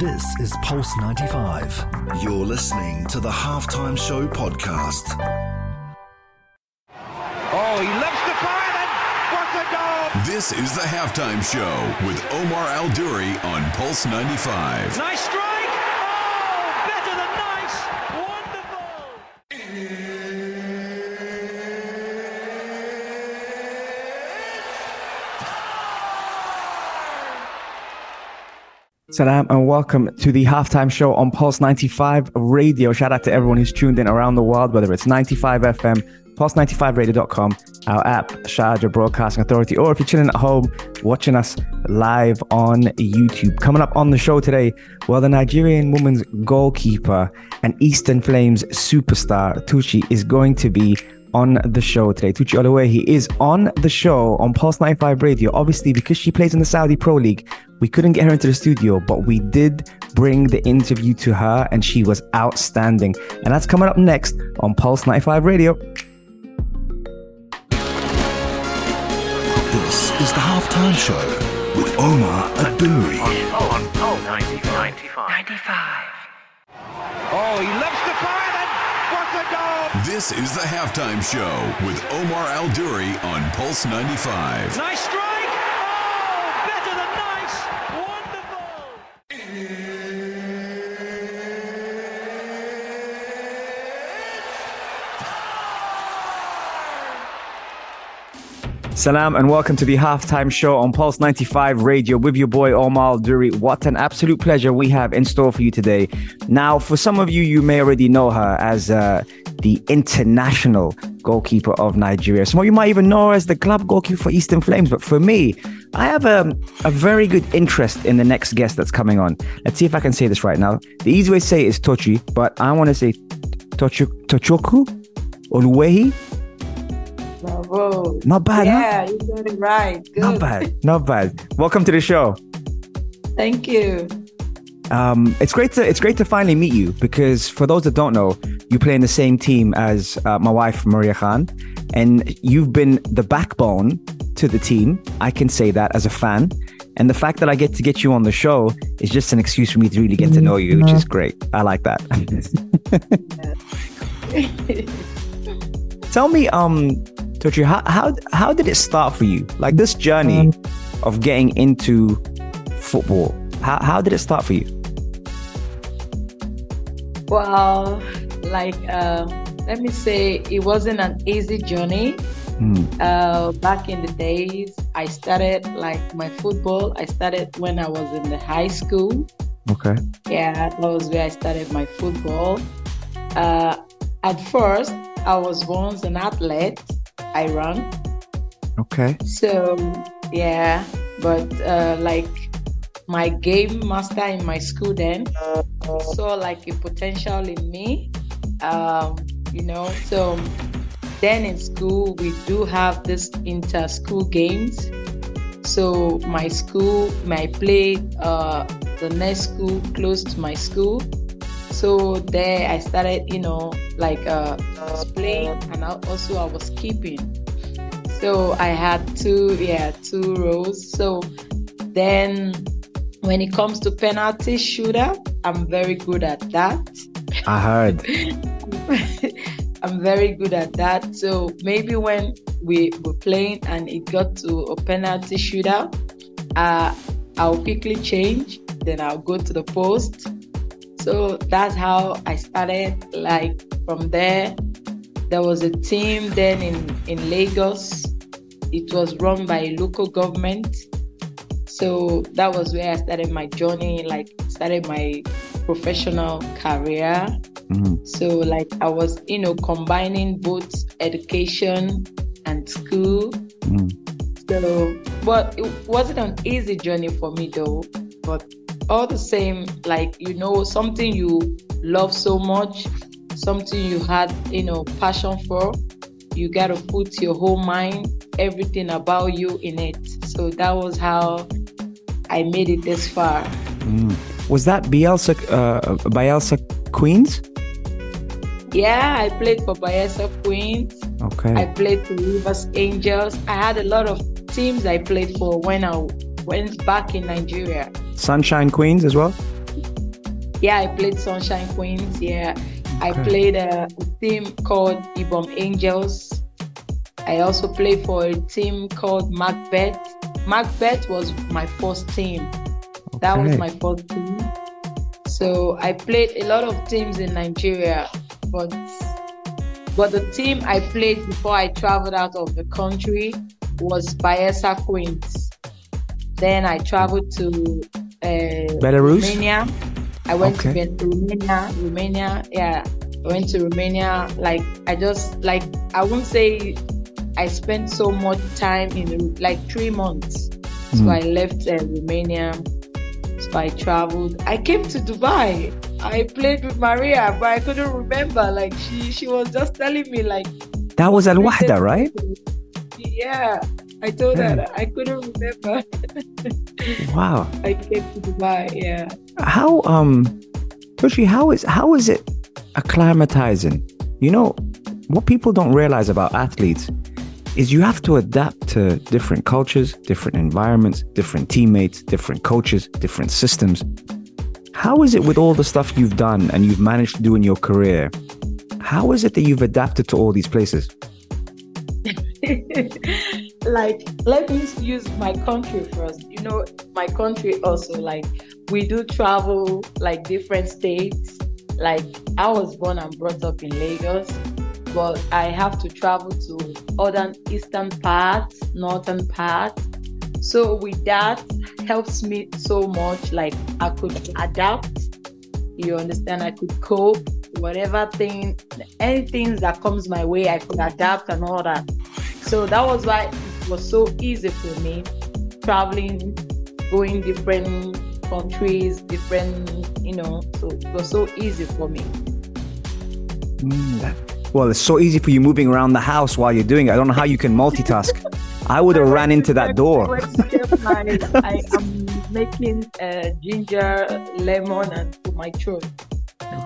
This is Pulse 95. You're listening to the Halftime Show podcast. Oh, he lifts the fire and what's a goal! This is the Halftime Show with Omar Al-Duri on Pulse 95. Nice strike! Oh, better than nice! Wonderful! Salam and welcome to the Halftime Show on Pulse 95 Radio. Shout out to everyone who's tuned in around the world, whether it's 95 FM, pulse95radio.com, our app, Sharjah Broadcasting Authority, or if you're chilling at home, watching us live on YouTube. Coming up on the show today, well, the Nigerian women's goalkeeper and Eastern Flames superstar, Touchi, is going to be on the show today. Tochukwu Oluehi is on the show on Pulse 95 Radio. Obviously, because she plays in the Saudi Pro League, we couldn't get her into the studio, but we did bring the interview to her and she was outstanding. And that's coming up next on Pulse 95 Radio. This is the Halftime Show with Omar Al-Duri on Pulse 95. Oh, he loves the fire! This is the Halftime Show with Omar Al-Duri on Pulse 95. Nice strike! Oh, better than nice! Wonderful! Salam and welcome to the Halftime Show on Pulse 95 Radio with your boy Omar Al-Duri. What an absolute pleasure we have in store for you today. Now, for some of you, you may already know her as the international goalkeeper of Nigeria. Some of you might even know her as the club goalkeeper for Eastern Flames. But for me, I have a very good interest in the next guest that's coming on. Let's see if I can say this right now. The easy way to say it is Touchi, but I want to say Tochukwu Oluehi. Bravo. Not bad, yeah, huh? You got it right. Good. Not bad. Welcome to the show. Thank you. It's great to finally meet you, because for those that don't know, you play in the same team as my wife, Maria Khan, and you've been the backbone to the team. I can say that as a fan. And the fact that I get to get you on the show is just an excuse for me to really get to know you, which is great. I like that. Tell me, Tochukwu, how did it start for you? Like this journey of getting into football, how did it start for you? Well, let me say it wasn't an easy journey. Back in the days, I started my football. I started when I was in the high school. Okay. Yeah, that was where I started my football. At first, I was once an athlete. I ran. Okay. So, yeah, but my game master in my school then saw a potential in me, so then in school we do have this inter-school games. So my school might play the next school close to my school. So there I started, playing, and also I was keeping. So I had two roles. So then, when it comes to penalty shootout, I'm very good at that. I heard. I'm very good at that. So maybe when we were playing and it got to a penalty shootout, I'll quickly change, then I'll go to the post. So that's how I started. From there was a team then in Lagos. It was run by local government. So that was where I started my journey, started my professional career. Mm-hmm. So I was, combining both education and school. Mm-hmm. So, but it wasn't an easy journey for me though. But all the same, something you love so much, something you had, passion for, you got to put your whole mind, everything about you in it. So that was how I made it this far. Was that Bayelsa Queens? Yeah, I played for Bayelsa Queens. Okay. I played for Rivers Angels. I had a lot of teams I played for when I went back in Nigeria. Sunshine Queens as well? Yeah, I played Sunshine Queens. Yeah, okay. I played a team called Ibom Angels. I also played for a team called Macbeth. Macbeth was my first team. Okay. That was my first team. So I played a lot of teams in Nigeria, but the team I played before I traveled out of the country was Bayelsa Queens. Then I traveled to Belarus? Romania. I went to Romania. Yeah, I went to Romania. Like, I just, like, I wouldn't say I spent so much time in, like, 3 months. So I left Romania. So I traveled. I came to Dubai. I played with Maria, but I couldn't remember. Like, she was just telling me, like... That was Al Wahda, right? Yeah. I told her I couldn't remember. Wow. I came to Dubai, yeah. How, Touchi, how is it acclimatizing? You know, what people don't realize about athletes is you have to adapt to different cultures, different environments, different teammates, different coaches, different systems. How is it with all the stuff you've done and you've managed to do in your career? How is it that you've adapted to all these places? Like, let me use my country first. You know, my country also, like, we do travel, like, different states. Like, I was born and brought up in Lagos, but I have to travel to other eastern parts, northern parts. So with that, helps me so much. Like, I could adapt, you understand, I could cope, whatever thing, anything that comes my way, I could adapt and all that. So that was why it was so easy for me, traveling, going different countries, different, you know, so it was so easy for me. Well, it's so easy for you moving around the house while you're doing it. I don't know how you can multitask. I would have ran into that door. I am making ginger, lemon, and for my throat.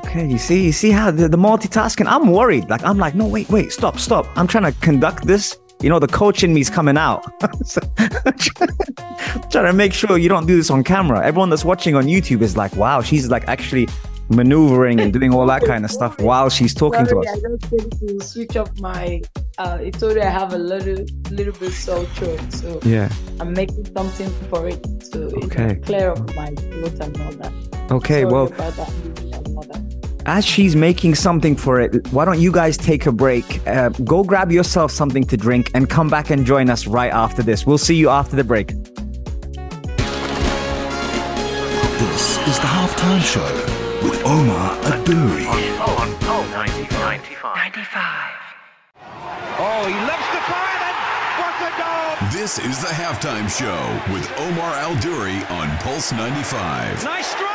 Okay, you see how the multitasking, I'm worried. Like, I'm like, no, wait, stop. I'm trying to conduct this. You know, the coach in me is coming out. So, trying to make sure you don't do this on camera. Everyone that's watching on YouTube is like, wow, she's like actually maneuvering and doing all that kind of stuff while she's talking to us. I don't think to switch up my, it's already, I have a little bit sore throat. So yeah, I'm making something for it to clear up my throat and all that. Okay, sorry, well, as she's making something for it, why don't you guys take a break? Go grab yourself something to drink and come back and join us right after this. We'll see you after the break. This is the Halftime Show with Omar Al-Duri. On Pulse 95. Oh, he lifts the fire. That's, what a goal! This is the Halftime Show with Omar Al-Duri on Pulse 95. Nice strike.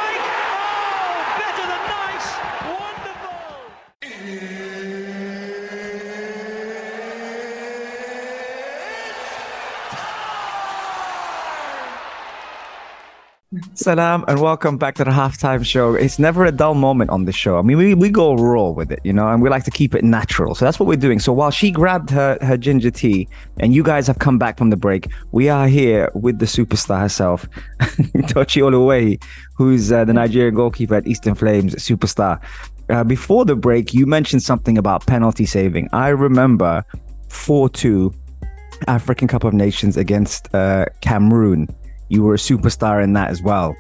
Salam and welcome back to the Halftime Show. It's never a dull moment on the show. I mean, we go raw with it, you know, and we like to keep it natural. So that's what we're doing. So while she grabbed her ginger tea and you guys have come back from the break, we are here with the superstar herself, Tochukwu Oluehi, who's the Nigerian goalkeeper at Eastern Flames, superstar. Before the break, you mentioned something about penalty saving. I remember 4-2 African Cup of Nations against Cameroon. You were a superstar in that as well.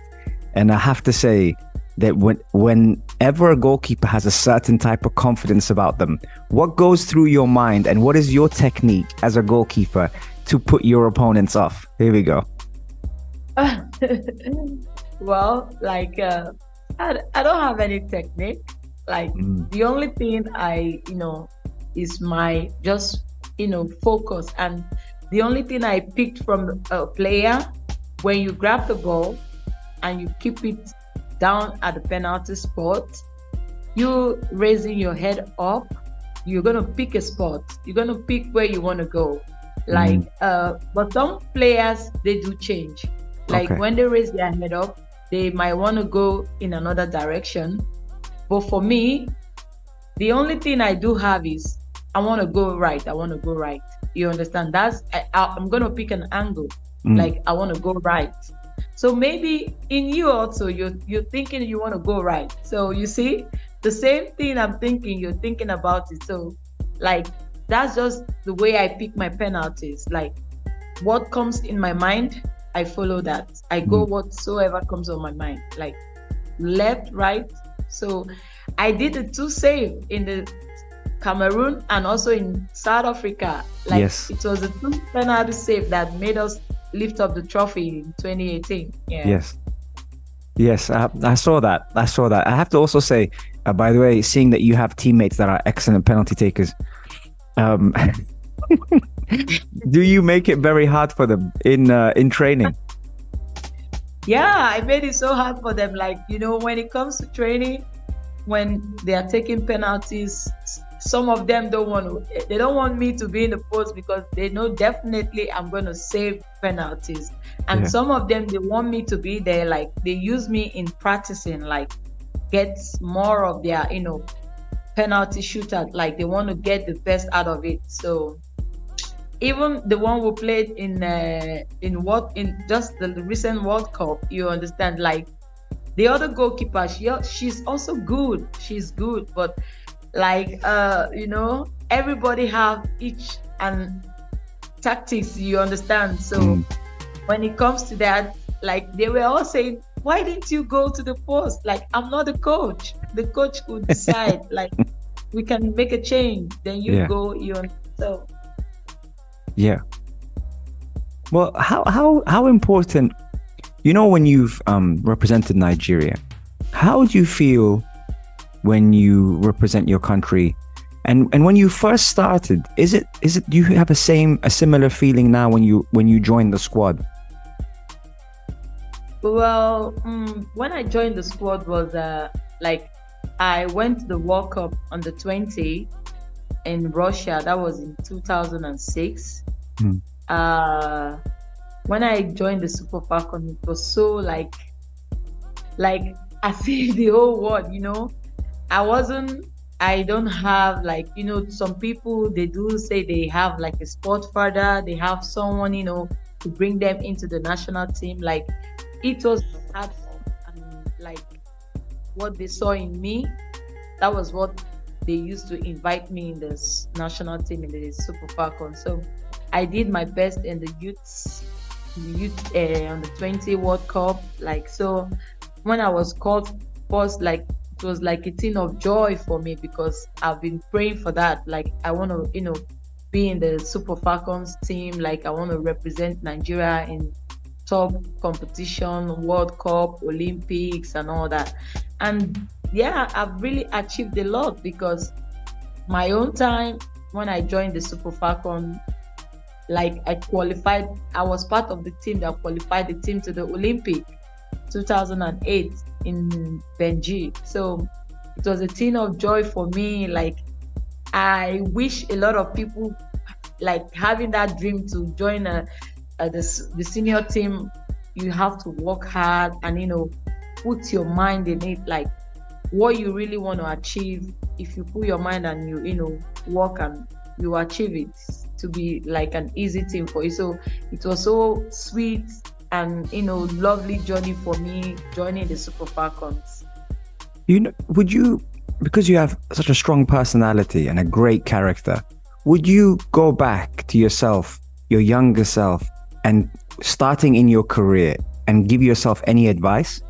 And I have to say that whenever a goalkeeper has a certain type of confidence about them, what goes through your mind and what is your technique as a goalkeeper to put your opponents off? Here we go. Well, like, I don't have any technique. Like, the only thing I, you know, is my just, you know, focus. And the only thing I picked from a player, when you grab the ball and you keep it down at the penalty spot, you raising your head up, you're going to pick a spot. You're going to pick where you want to go. Like, but some players, they do change. Like, when they raise their head up, they might want to go in another direction. But for me, the only thing I do have is I want to go right. You understand? I'm going to pick an angle. Like, I want to go right. So maybe in you also, you're thinking you want to go right. So you see, the same thing I'm thinking, you're thinking about it. So like, that's just the way I pick my penalties. Like what comes in my mind, I follow that. I go whatsoever comes on my mind, like left, right. So I did the two save in the Cameroon and also in South Africa. Like yes. It was the two penalty save that made us lift up the trophy in 2018. Yeah. Yes. Yes, I saw that. I saw that. I have to also say, by the way, seeing that you have teammates that are excellent penalty takers, do you make it very hard for them in training? Yeah, I made it so hard for them. Like, you know, when it comes to training, when they are taking penalties, some of them don't want me to be in the post because they know definitely I'm going to save penalties. And some of them, they want me to be there. Like they use me in practicing, like get more of their, you know, penalty shootout. Like they want to get the best out of it. So even the one who played in just the recent World Cup, you understand, like the other goalkeeper, she's also good. She's good, but like, you know, everybody have each and tactics, you understand? So when it comes to that, like they were all saying, why didn't you go to the post? Like, I'm not the coach. The coach could decide, like, we can make a change. Then you go, you understand? So. Yeah. Well, how important, you know, when you've represented Nigeria, how do you feel when you represent your country? And when you first started, do you have a similar feeling now when you join the squad? Well, when I joined the squad was like I went to the World Cup on the 20 in Russia. That was in 2006. When I joined the Super Falcons, it was so like I feel the whole world, you know. I don't have, like, you know, some people, they do say they have like a sport father, they have someone, you know, to bring them into the national team. Like it was hard, and like what they saw in me, that was what they used to invite me in this national team, in the Super Falcons. So I did my best in the youth on the 20 World Cup. Like, so when I was called first, like, it was like a thing of joy for me because I've been praying for that. Like I want to, you know, be in the Super Falcons team. Like I want to represent Nigeria in top competition, World Cup, Olympics and all that. And yeah, I've really achieved a lot because my own time when I joined the Super Falcons, like I qualified, I was part of the team that qualified the team to the Olympics 2008 in Benji. So it was a thing of joy for me. Like I wish a lot of people like having that dream to join the senior team. You have to work hard and, you know, put your mind in it, like what you really want to achieve. If you put your mind and you know, work and you achieve it, to be like an easy thing for you. So it was so sweet and, you know, lovely journey for me joining the Super Falcons. You know, would you, because you have such a strong personality and a great character, would you go back to yourself, your younger self, and starting in your career, and give yourself any advice?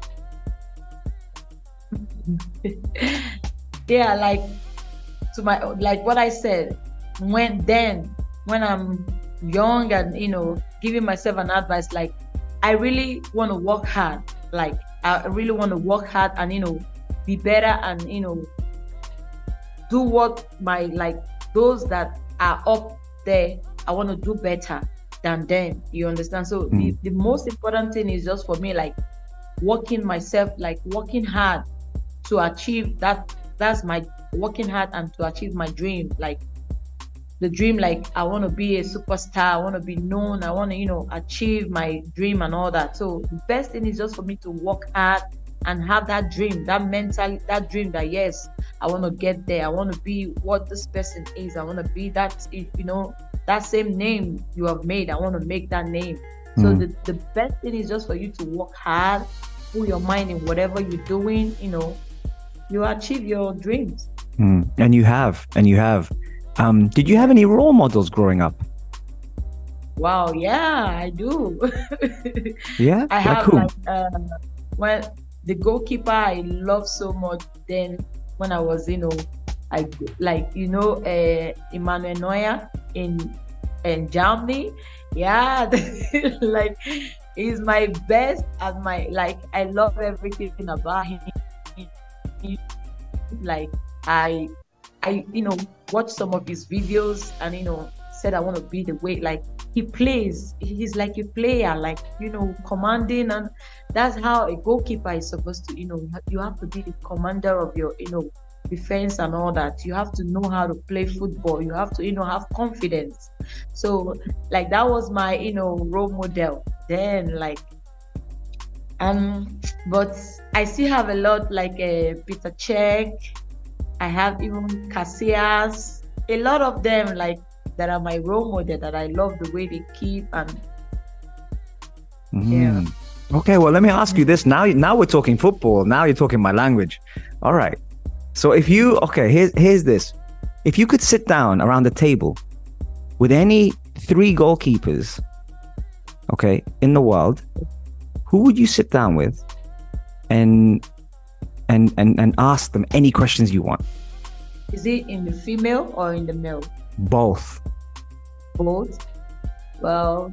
Yeah, like to my, like what I said, when I'm young and, you know, giving myself an advice, like I really want to work hard. Like I really want to work hard and, you know, be better and, you know, do what my, like those that are up there, I want to do better than them. You understand? So the most important thing is just for me, like working myself, like working hard to achieve that. That's my working hard and to achieve my dream. Like the dream, like I want to be a superstar, I want to be known, I want to, you know, achieve my dream and all that. So the best thing is just for me to work hard and have that dream, that mental, that dream that yes, I want to get there, I want to be what this person is, I want to be that, you know, that same name you have made, I want to make that name. So the best thing is just for you to work hard, put your mind in whatever you're doing, you know, you achieve your dreams. And you have, did you have any role models growing up? Wow, yeah, I do. Yeah? I have well, the goalkeeper I love so much. Then when I was, Emmanuel Neuer in Germany. Yeah, like he's my best at my, like, I love everything about him. Like I watch some of his videos and, said I want to be the way, like he plays, he's like a player, like, commanding, and that's how a goalkeeper is supposed to, you have to be the commander of your, defense and all that. You have to know how to play football. You have to, have confidence. So like that was my, role model then, like, but I still have a lot, like Peter Cech. I have even Casillas, a lot of them, like, that are my role model, that I love the way they keep and yeah. Okay, well, let me ask you this. Now we're talking football. Now you're talking my language. All right. So if you, here's this. If you could sit down around the table with any three goalkeepers, in the world, who would you sit down with and ask them any questions you want? Is it in the female or in the male? Both. Well,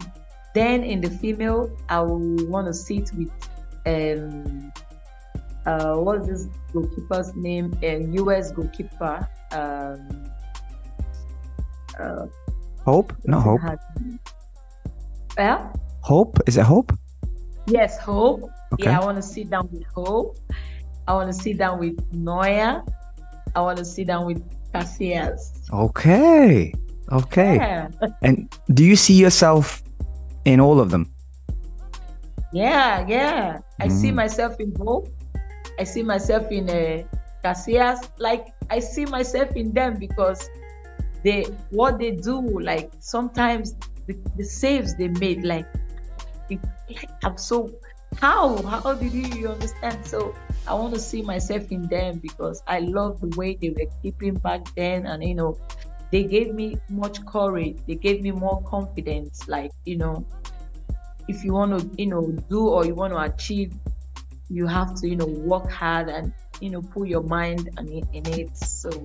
then in the female, I would want to sit with what's this goalkeeper's name? A US goalkeeper. Hope? No, Hope. Yeah. Hope? Is it Hope? Yes, Hope. Okay. Yeah, I want to sit down with Hope. I want to sit down with Neuer. I want to sit down with Casillas. Okay. Yeah. And do you see yourself in all of them? Yeah. I see myself in both. I see myself in Casillas. Like, I see myself in them because what they do, like, sometimes the saves they made, I'm so... How did you understand? So I want to see myself in them because I love the way they were keeping back then, and they gave me much courage. They gave me more confidence. Like, if you want to, do or you want to achieve, you have to, work hard and, put your mind in it. So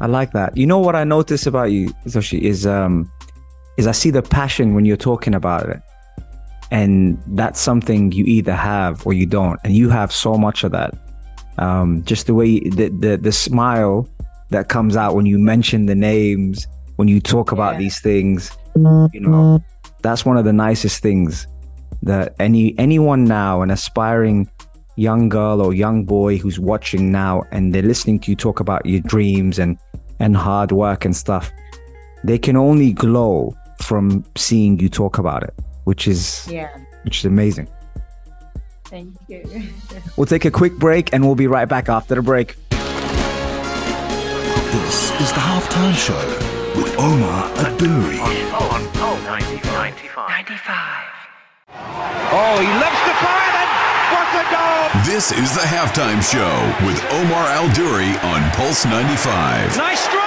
I like that. You know what I notice about you, Touchi, is I see the passion when you're talking about it. And that's something you either have or you don't. And you have so much of that. Just the way the smile that comes out when you mention the names, when you talk about these things, that's one of the nicest things that anyone now, an aspiring young girl or young boy who's watching now and they're listening to you talk about your dreams and hard work and stuff, they can only glow from seeing you talk about it. Which is amazing. Thank you. We'll take a quick break and we'll be right back after the break. This is the Halftime Show with Omar Al-Duri. On Pulse 95. Oh, he lifts the fire and what's a goal! This is the Halftime Show with Omar Al-Duri on Pulse 95. Nice strike!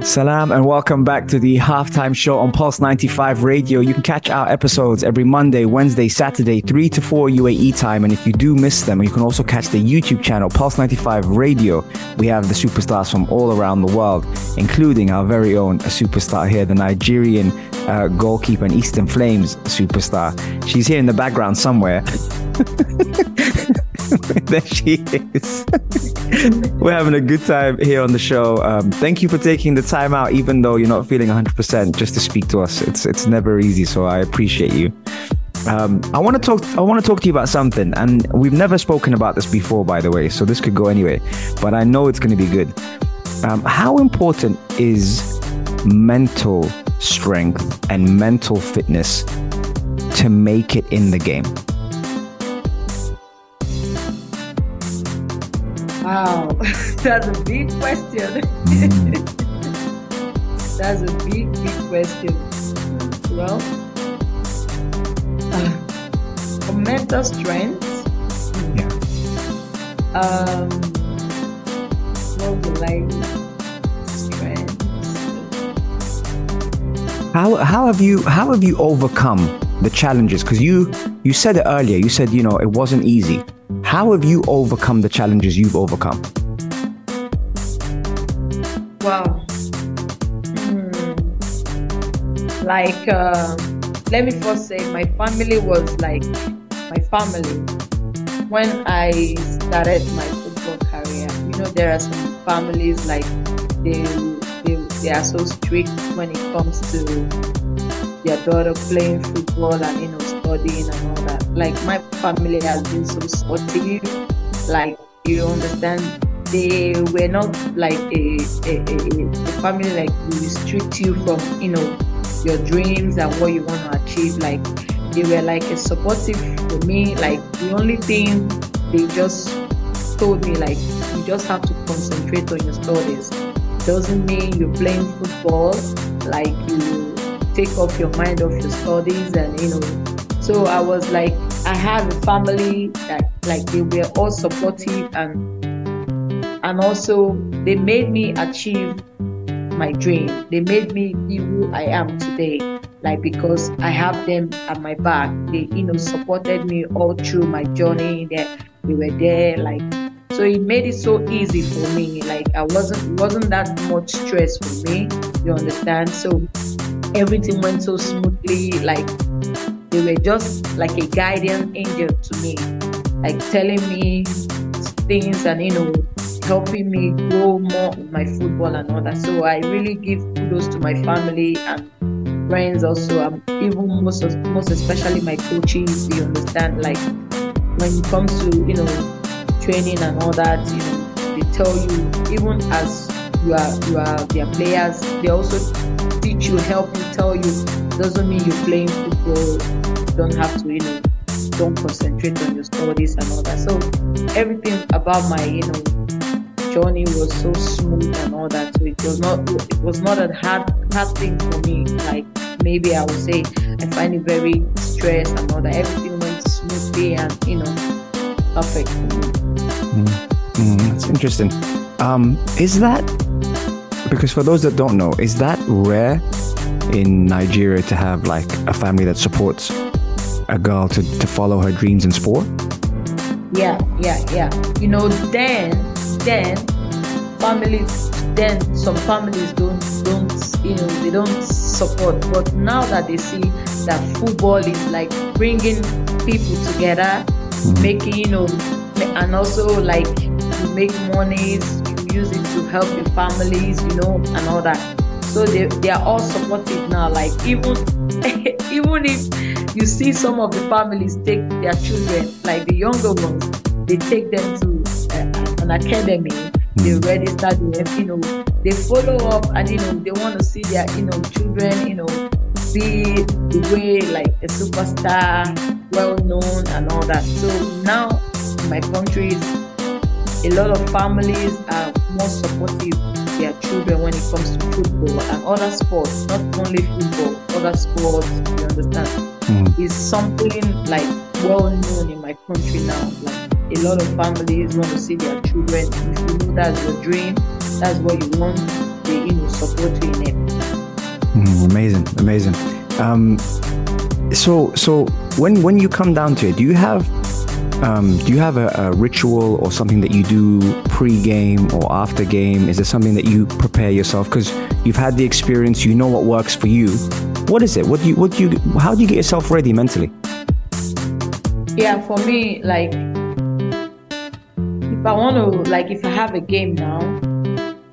Salam and welcome back to the Halftime Show on Pulse 95 Radio. You can catch our episodes every Monday, Wednesday, Saturday, 3 to 4 UAE time. And if you do miss them, you can also catch the YouTube channel, Pulse 95 Radio. We have the superstars from all around the world, including our very own superstar here, the Nigerian goalkeeper and Eastern Flames superstar. She's here in the background somewhere. There she is. We're having a good time here on the show. Thank you for taking the time out, even though you're not feeling 100%, just to speak to us. It's never easy, so I appreciate you. I want to talk to you about something, and we've never spoken about this before, by the way, so this could go anyway, but I know it's going to be good. How important is mental strength and mental fitness to make it in the game? Wow, that's a big question. That's a big, big question. Well, for mental strength, yeah. What would strength? How have you overcome the challenges? Because you said it earlier. You said, you know, it wasn't easy. How have you overcome the challenges you've overcome? Wow. Like, let me first say, my family was like my family. When I started my football career, you know, there are some families like they are so strict when it comes to their daughter playing football and, you know, studying and all that. Like, my family has been so supportive. Like, you understand, they were not like a family like who restrict you from, you know, your dreams and what you want to achieve. Like, they were like a supportive for me. Like, the only thing they just told me, like, you just have to concentrate on your studies. Doesn't mean you're playing football, like, you take off your mind off your studies. And, you know, so I was like, I have a family that like they were all supportive, and also they made me achieve my dream. They made me be who I am today, like, because I have them at my back. They, you know, supported me all through my journey. They were there, like, so it made it so easy for me. Like, I wasn't that much stress for me, you understand? So everything went so smoothly. Like, they were just like a guardian angel to me, like telling me things and, you know, helping me grow more with my football and all that. So I really give kudos to my family and friends also, even most especially my coaches, you understand? Like, when it comes to, you know, training and all that, you know, they tell you, even as you are their players, they also teach you, help you, tell you, doesn't mean you're playing football, you don't have to, you know, don't concentrate on your studies and all that. So everything about my, you know, journey was so smooth and all that. So it was not a hard thing for me. Like, maybe I would say I find it very stressed and all that. Everything went smoothly and, you know, perfect for me. That's interesting. Is that, because for those that don't know, is that rare in Nigeria to have like a family that supports a girl to follow her dreams in sport? Yeah. You know, then some families don't, you know, they don't support. But now that they see that football is like bringing people together, making, you know, and also like you make monies, you use it to help your families, you know, and all that. So they are all supportive now. Like, even if you see some of the families take their children, like the younger ones, they take them to an academy, they register them, you know, they follow up, and, you know, they want to see their, you know, children, you know, be the way like a superstar, well known and all that. So now in my country, a lot of families are more supportive of their children when it comes to football and other sports, not only football, other sports, you understand? It's something like well known in my country now. Like, a lot of families want to see their children. If you know that's your dream, that's what you want, they, you know, support you in it. Amazing. So when you come down to it, do you have a ritual or something that you do pre-game or after game? Is there something that you prepare yourself? Because you've had the experience, you know what works for you. What is it? What do you? How do you get yourself ready mentally? Yeah, for me, like, if I want to, like, if I have a game now,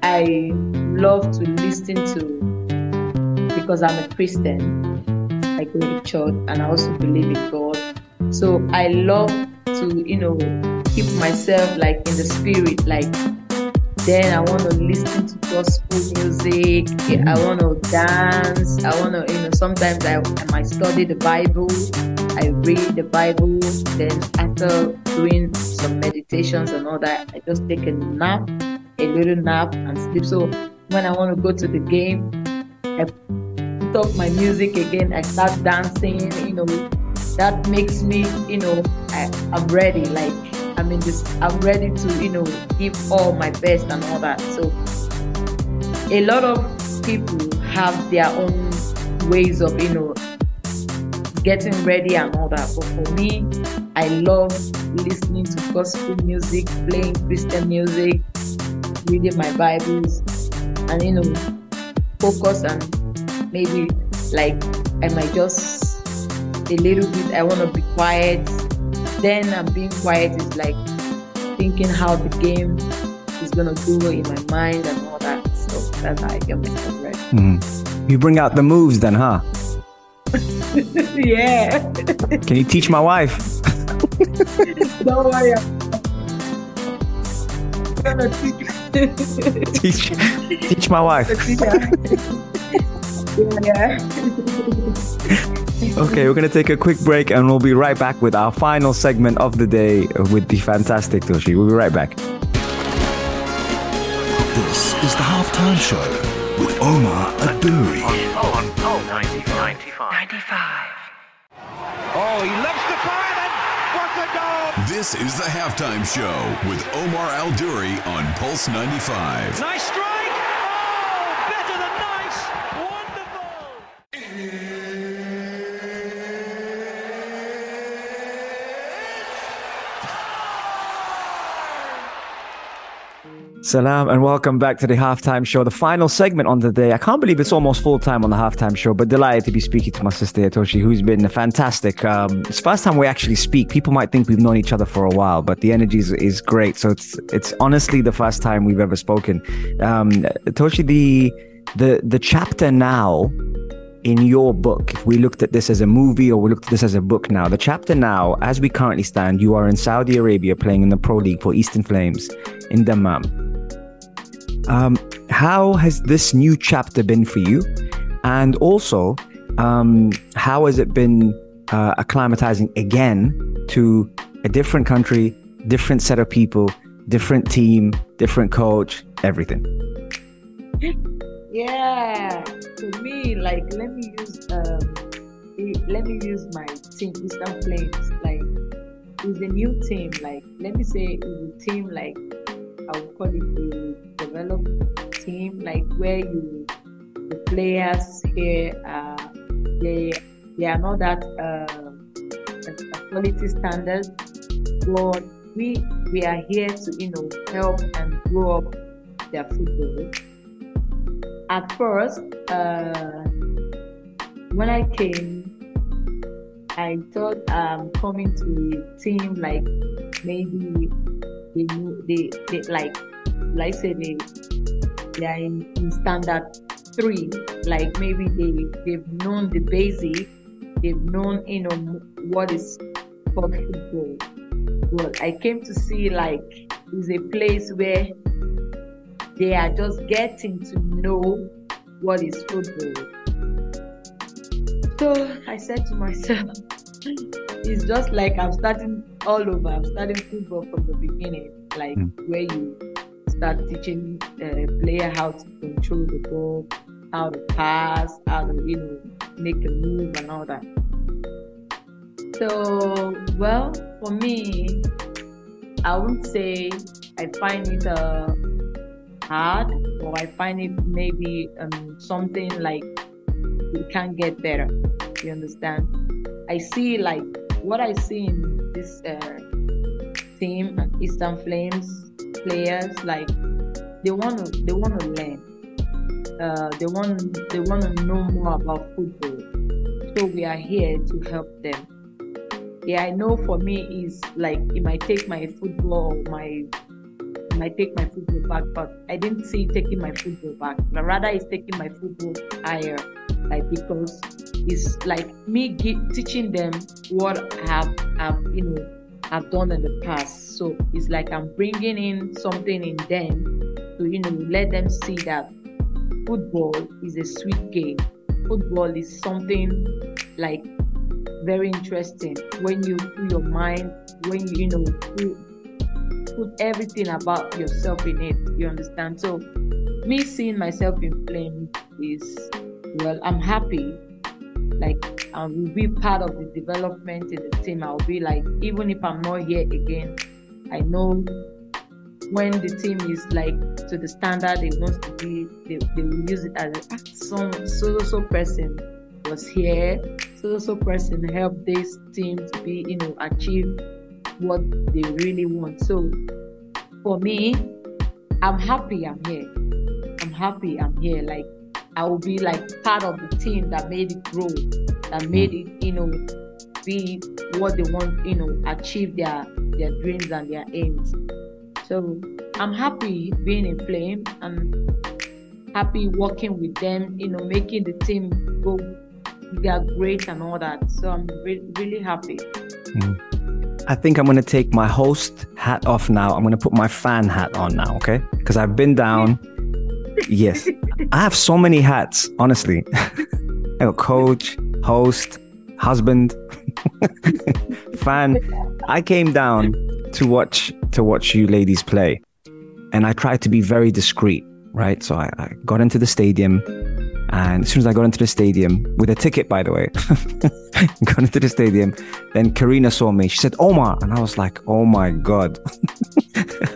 I love to listen to, because I'm a Christian, I go to church and I also believe in God. So I love to, you know, keep myself like in the spirit. Like, then I want to listen to gospel music. I want to dance. I want to, you know, sometimes I might study the Bible. I read the Bible. Then after doing some meditations and all that, I just take a little nap and sleep. So when I want to go to the game, I put up my music again. I start dancing, that makes me, I'm ready. Like, I'm in this, I'm ready to, give all my best and all that. So a lot of people have their own ways of, getting ready and all that. But for me, I love listening to gospel music, playing Christian music, reading my Bibles, and, focus and maybe, like, I might just a little bit, I want to be quiet. Then I'm being quiet is like thinking how the game is going to go in my mind and all that. So that's how I get myself ready. Mm. You bring out the moves then, huh? Yeah. Can you teach my wife? Don't worry. I'm going to teach. Teach my wife. Yeah. Okay, we're going to take a quick break and we'll be right back with our final segment of the day with the fantastic Touchi. We'll be right back. This is the Halftime Show with Omar Al-Duri. On 95. Oh, he loves the fire. What a goal! This is the Halftime Show with Omar Al-Duri on Pulse 95. Nice strike. Salam and welcome back to the Halftime Show, the final segment on the day. I can't believe it's almost full time on the Halftime Show, but delighted to be speaking to my sister Touchi, who's been fantastic. It's the first time we actually speak. People might think we've known each other for a while, but the energy is great. So it's honestly the first time we've ever spoken. Touchi, the chapter now in your book, if we looked at this as a movie or we looked at this as a book now, the chapter now, as we currently stand, you are in Saudi Arabia playing in the Pro League for Eastern Flames in Dammam. How has this new chapter been for you? And also, how has it been acclimatizing again to a different country, different set of people, different team, different coach, everything? Yeah, to me, like, let me use my team, Eastern Flames. Like, it's a new team. Like, let me say it's a team, like, I would call it the developed team, like where the players here, they are not that quality standard, but we are here to help and grow up their football. At first, when I came, I thought I'm coming to a team like maybe they like I say they are in standard 3, like maybe they've known the basic, they've known what is for football. But I came to see like is a place where they are just getting to know what is football. So I said to myself, it's just like I'm starting all over. I'm starting football from the beginning, like where you start teaching a player how to control the ball, how to pass, how to make a move and all that. So well, for me, I wouldn't say I find it hard, or I find it maybe something like it can't get better. You understand? I see like what I see in this team and Eastern Flames players, like they want to learn. They want to know more about football. So we are here to help them. Yeah, I know for me is like it might take my football, back, but I didn't see taking my football back. But rather, it's taking my football higher, like because it's like me teaching them what I've done in the past. So it's like I'm bringing in something in them to let them see that football is a sweet game. Football is something like very interesting when you put your mind, when you, put everything about yourself in it, you understand? So me seeing myself in Flames is, well, I'm happy. Like, I will be part of the development in the team. I'll be like, even if I'm not here again, I know when the team is like to the standard it wants to be, they will use it as so person was here, so person helped this team to be, achieve what they really want. So for me, I'm happy I'm here. Like, I will be like part of the team that made it grow, that made it, be what they want, achieve their dreams and their aims. So I'm happy being in Flame and happy working with them, making the team go, they are great and all that. So I'm really happy. I think I'm going to take my host hat off now. I'm going to put my fan hat on now, okay? Because I've been down. Yes. I have so many hats, honestly. I'm a coach, host, husband, fan. I came down to watch you ladies play, and I tried to be very discreet, right? So I got into the stadium, and as soon as I got into the stadium, with a ticket, by the way, got into the stadium, then Karina saw me. She said, Omar. And I was like, oh my God.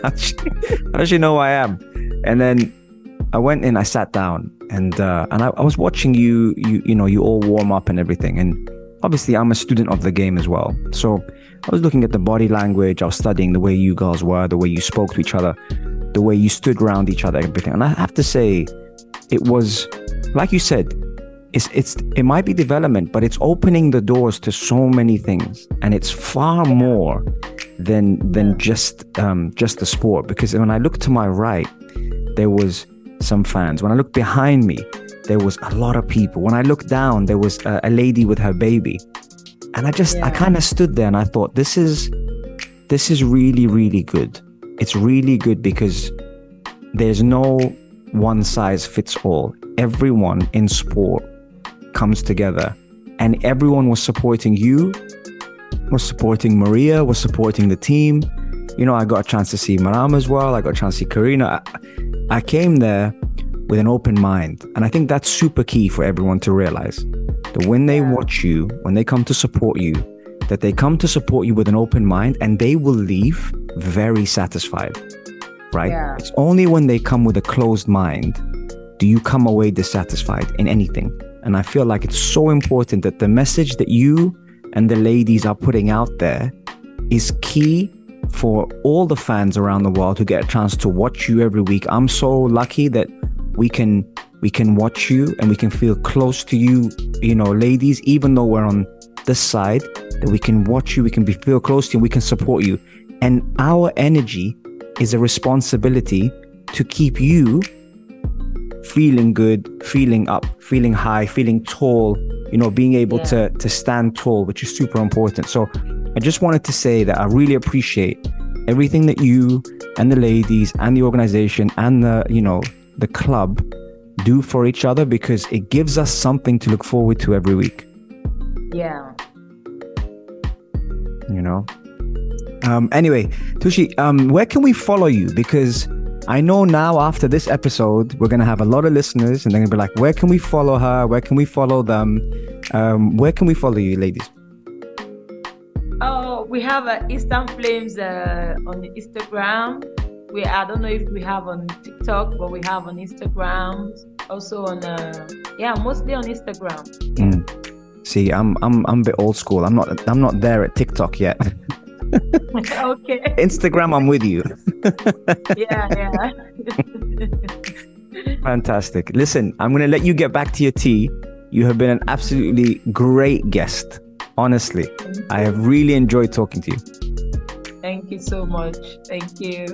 How does she know who I am? And then I went in, I sat down, and I was watching you all warm up and everything. And obviously, I'm a student of the game as well. So I was looking at the body language. I was studying the way you girls were, the way you spoke to each other, the way you stood around each other, everything. And I have to say, it was, like you said, it might be development, but it's opening the doors to so many things, and it's far more than just the sport. Because when I looked to my right, there was some fans. When I looked behind me, there was a lot of people. When I looked down, there was a lady with her baby. And I kind of stood there and I thought, this is really, really good. It's really good because there's no one size fits all. Everyone in sport comes together, and everyone was supporting you, was supporting Maria, was supporting the team. I got a chance to see Maram as well. I got a chance to see Karina. I came there with an open mind. And I think that's super key for everyone to realize that when they watch you, when they come to support you, that they come to support you with an open mind, and they will leave very satisfied, right? Yeah. It's only when they come with a closed mind do you come away dissatisfied in anything. And I feel like it's so important that the message that you and the ladies are putting out there is key for all the fans around the world who get a chance to watch you every week. I'm so lucky that we can watch you and we can feel close to you, ladies, even though we're on this side, that we can watch you, we can feel close to you, we can support you. And our energy is a responsibility to keep you feeling good, feeling up, feeling high, feeling tall, being able to stand tall, which is super important. So I just wanted to say that I really appreciate everything that you and the ladies and the organization and the club do for each other, because it gives us something to look forward to every week. Yeah. Anyway, Touchi, where can we follow you? Because I know now after this episode, we're going to have a lot of listeners and they're going to be like, where can we follow her? Where can we follow them? Where can we follow you, ladies? We have Eastern Flames on Instagram. I don't know if we have on TikTok, but we have on Instagram. Also on, mostly on Instagram. Mm. See, I'm a bit old school. I'm not there at TikTok yet. Okay. Instagram, I'm with you. Yeah. Fantastic. Listen, I'm going to let you get back to your tea. You have been an absolutely great guest. Honestly, I have really enjoyed talking to you. Thank you so much. Thank you.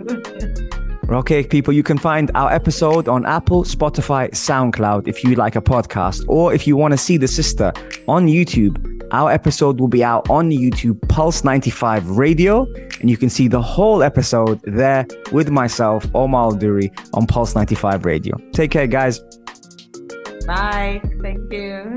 Okay, people, you can find our episode on Apple, Spotify, SoundCloud if you like a podcast, or if you want to see the sister on YouTube. Our episode will be out on YouTube, Pulse 95 Radio, and you can see the whole episode there with myself, Omar Al-Duri, on Pulse 95 Radio. Take care, guys. Bye. Thank you.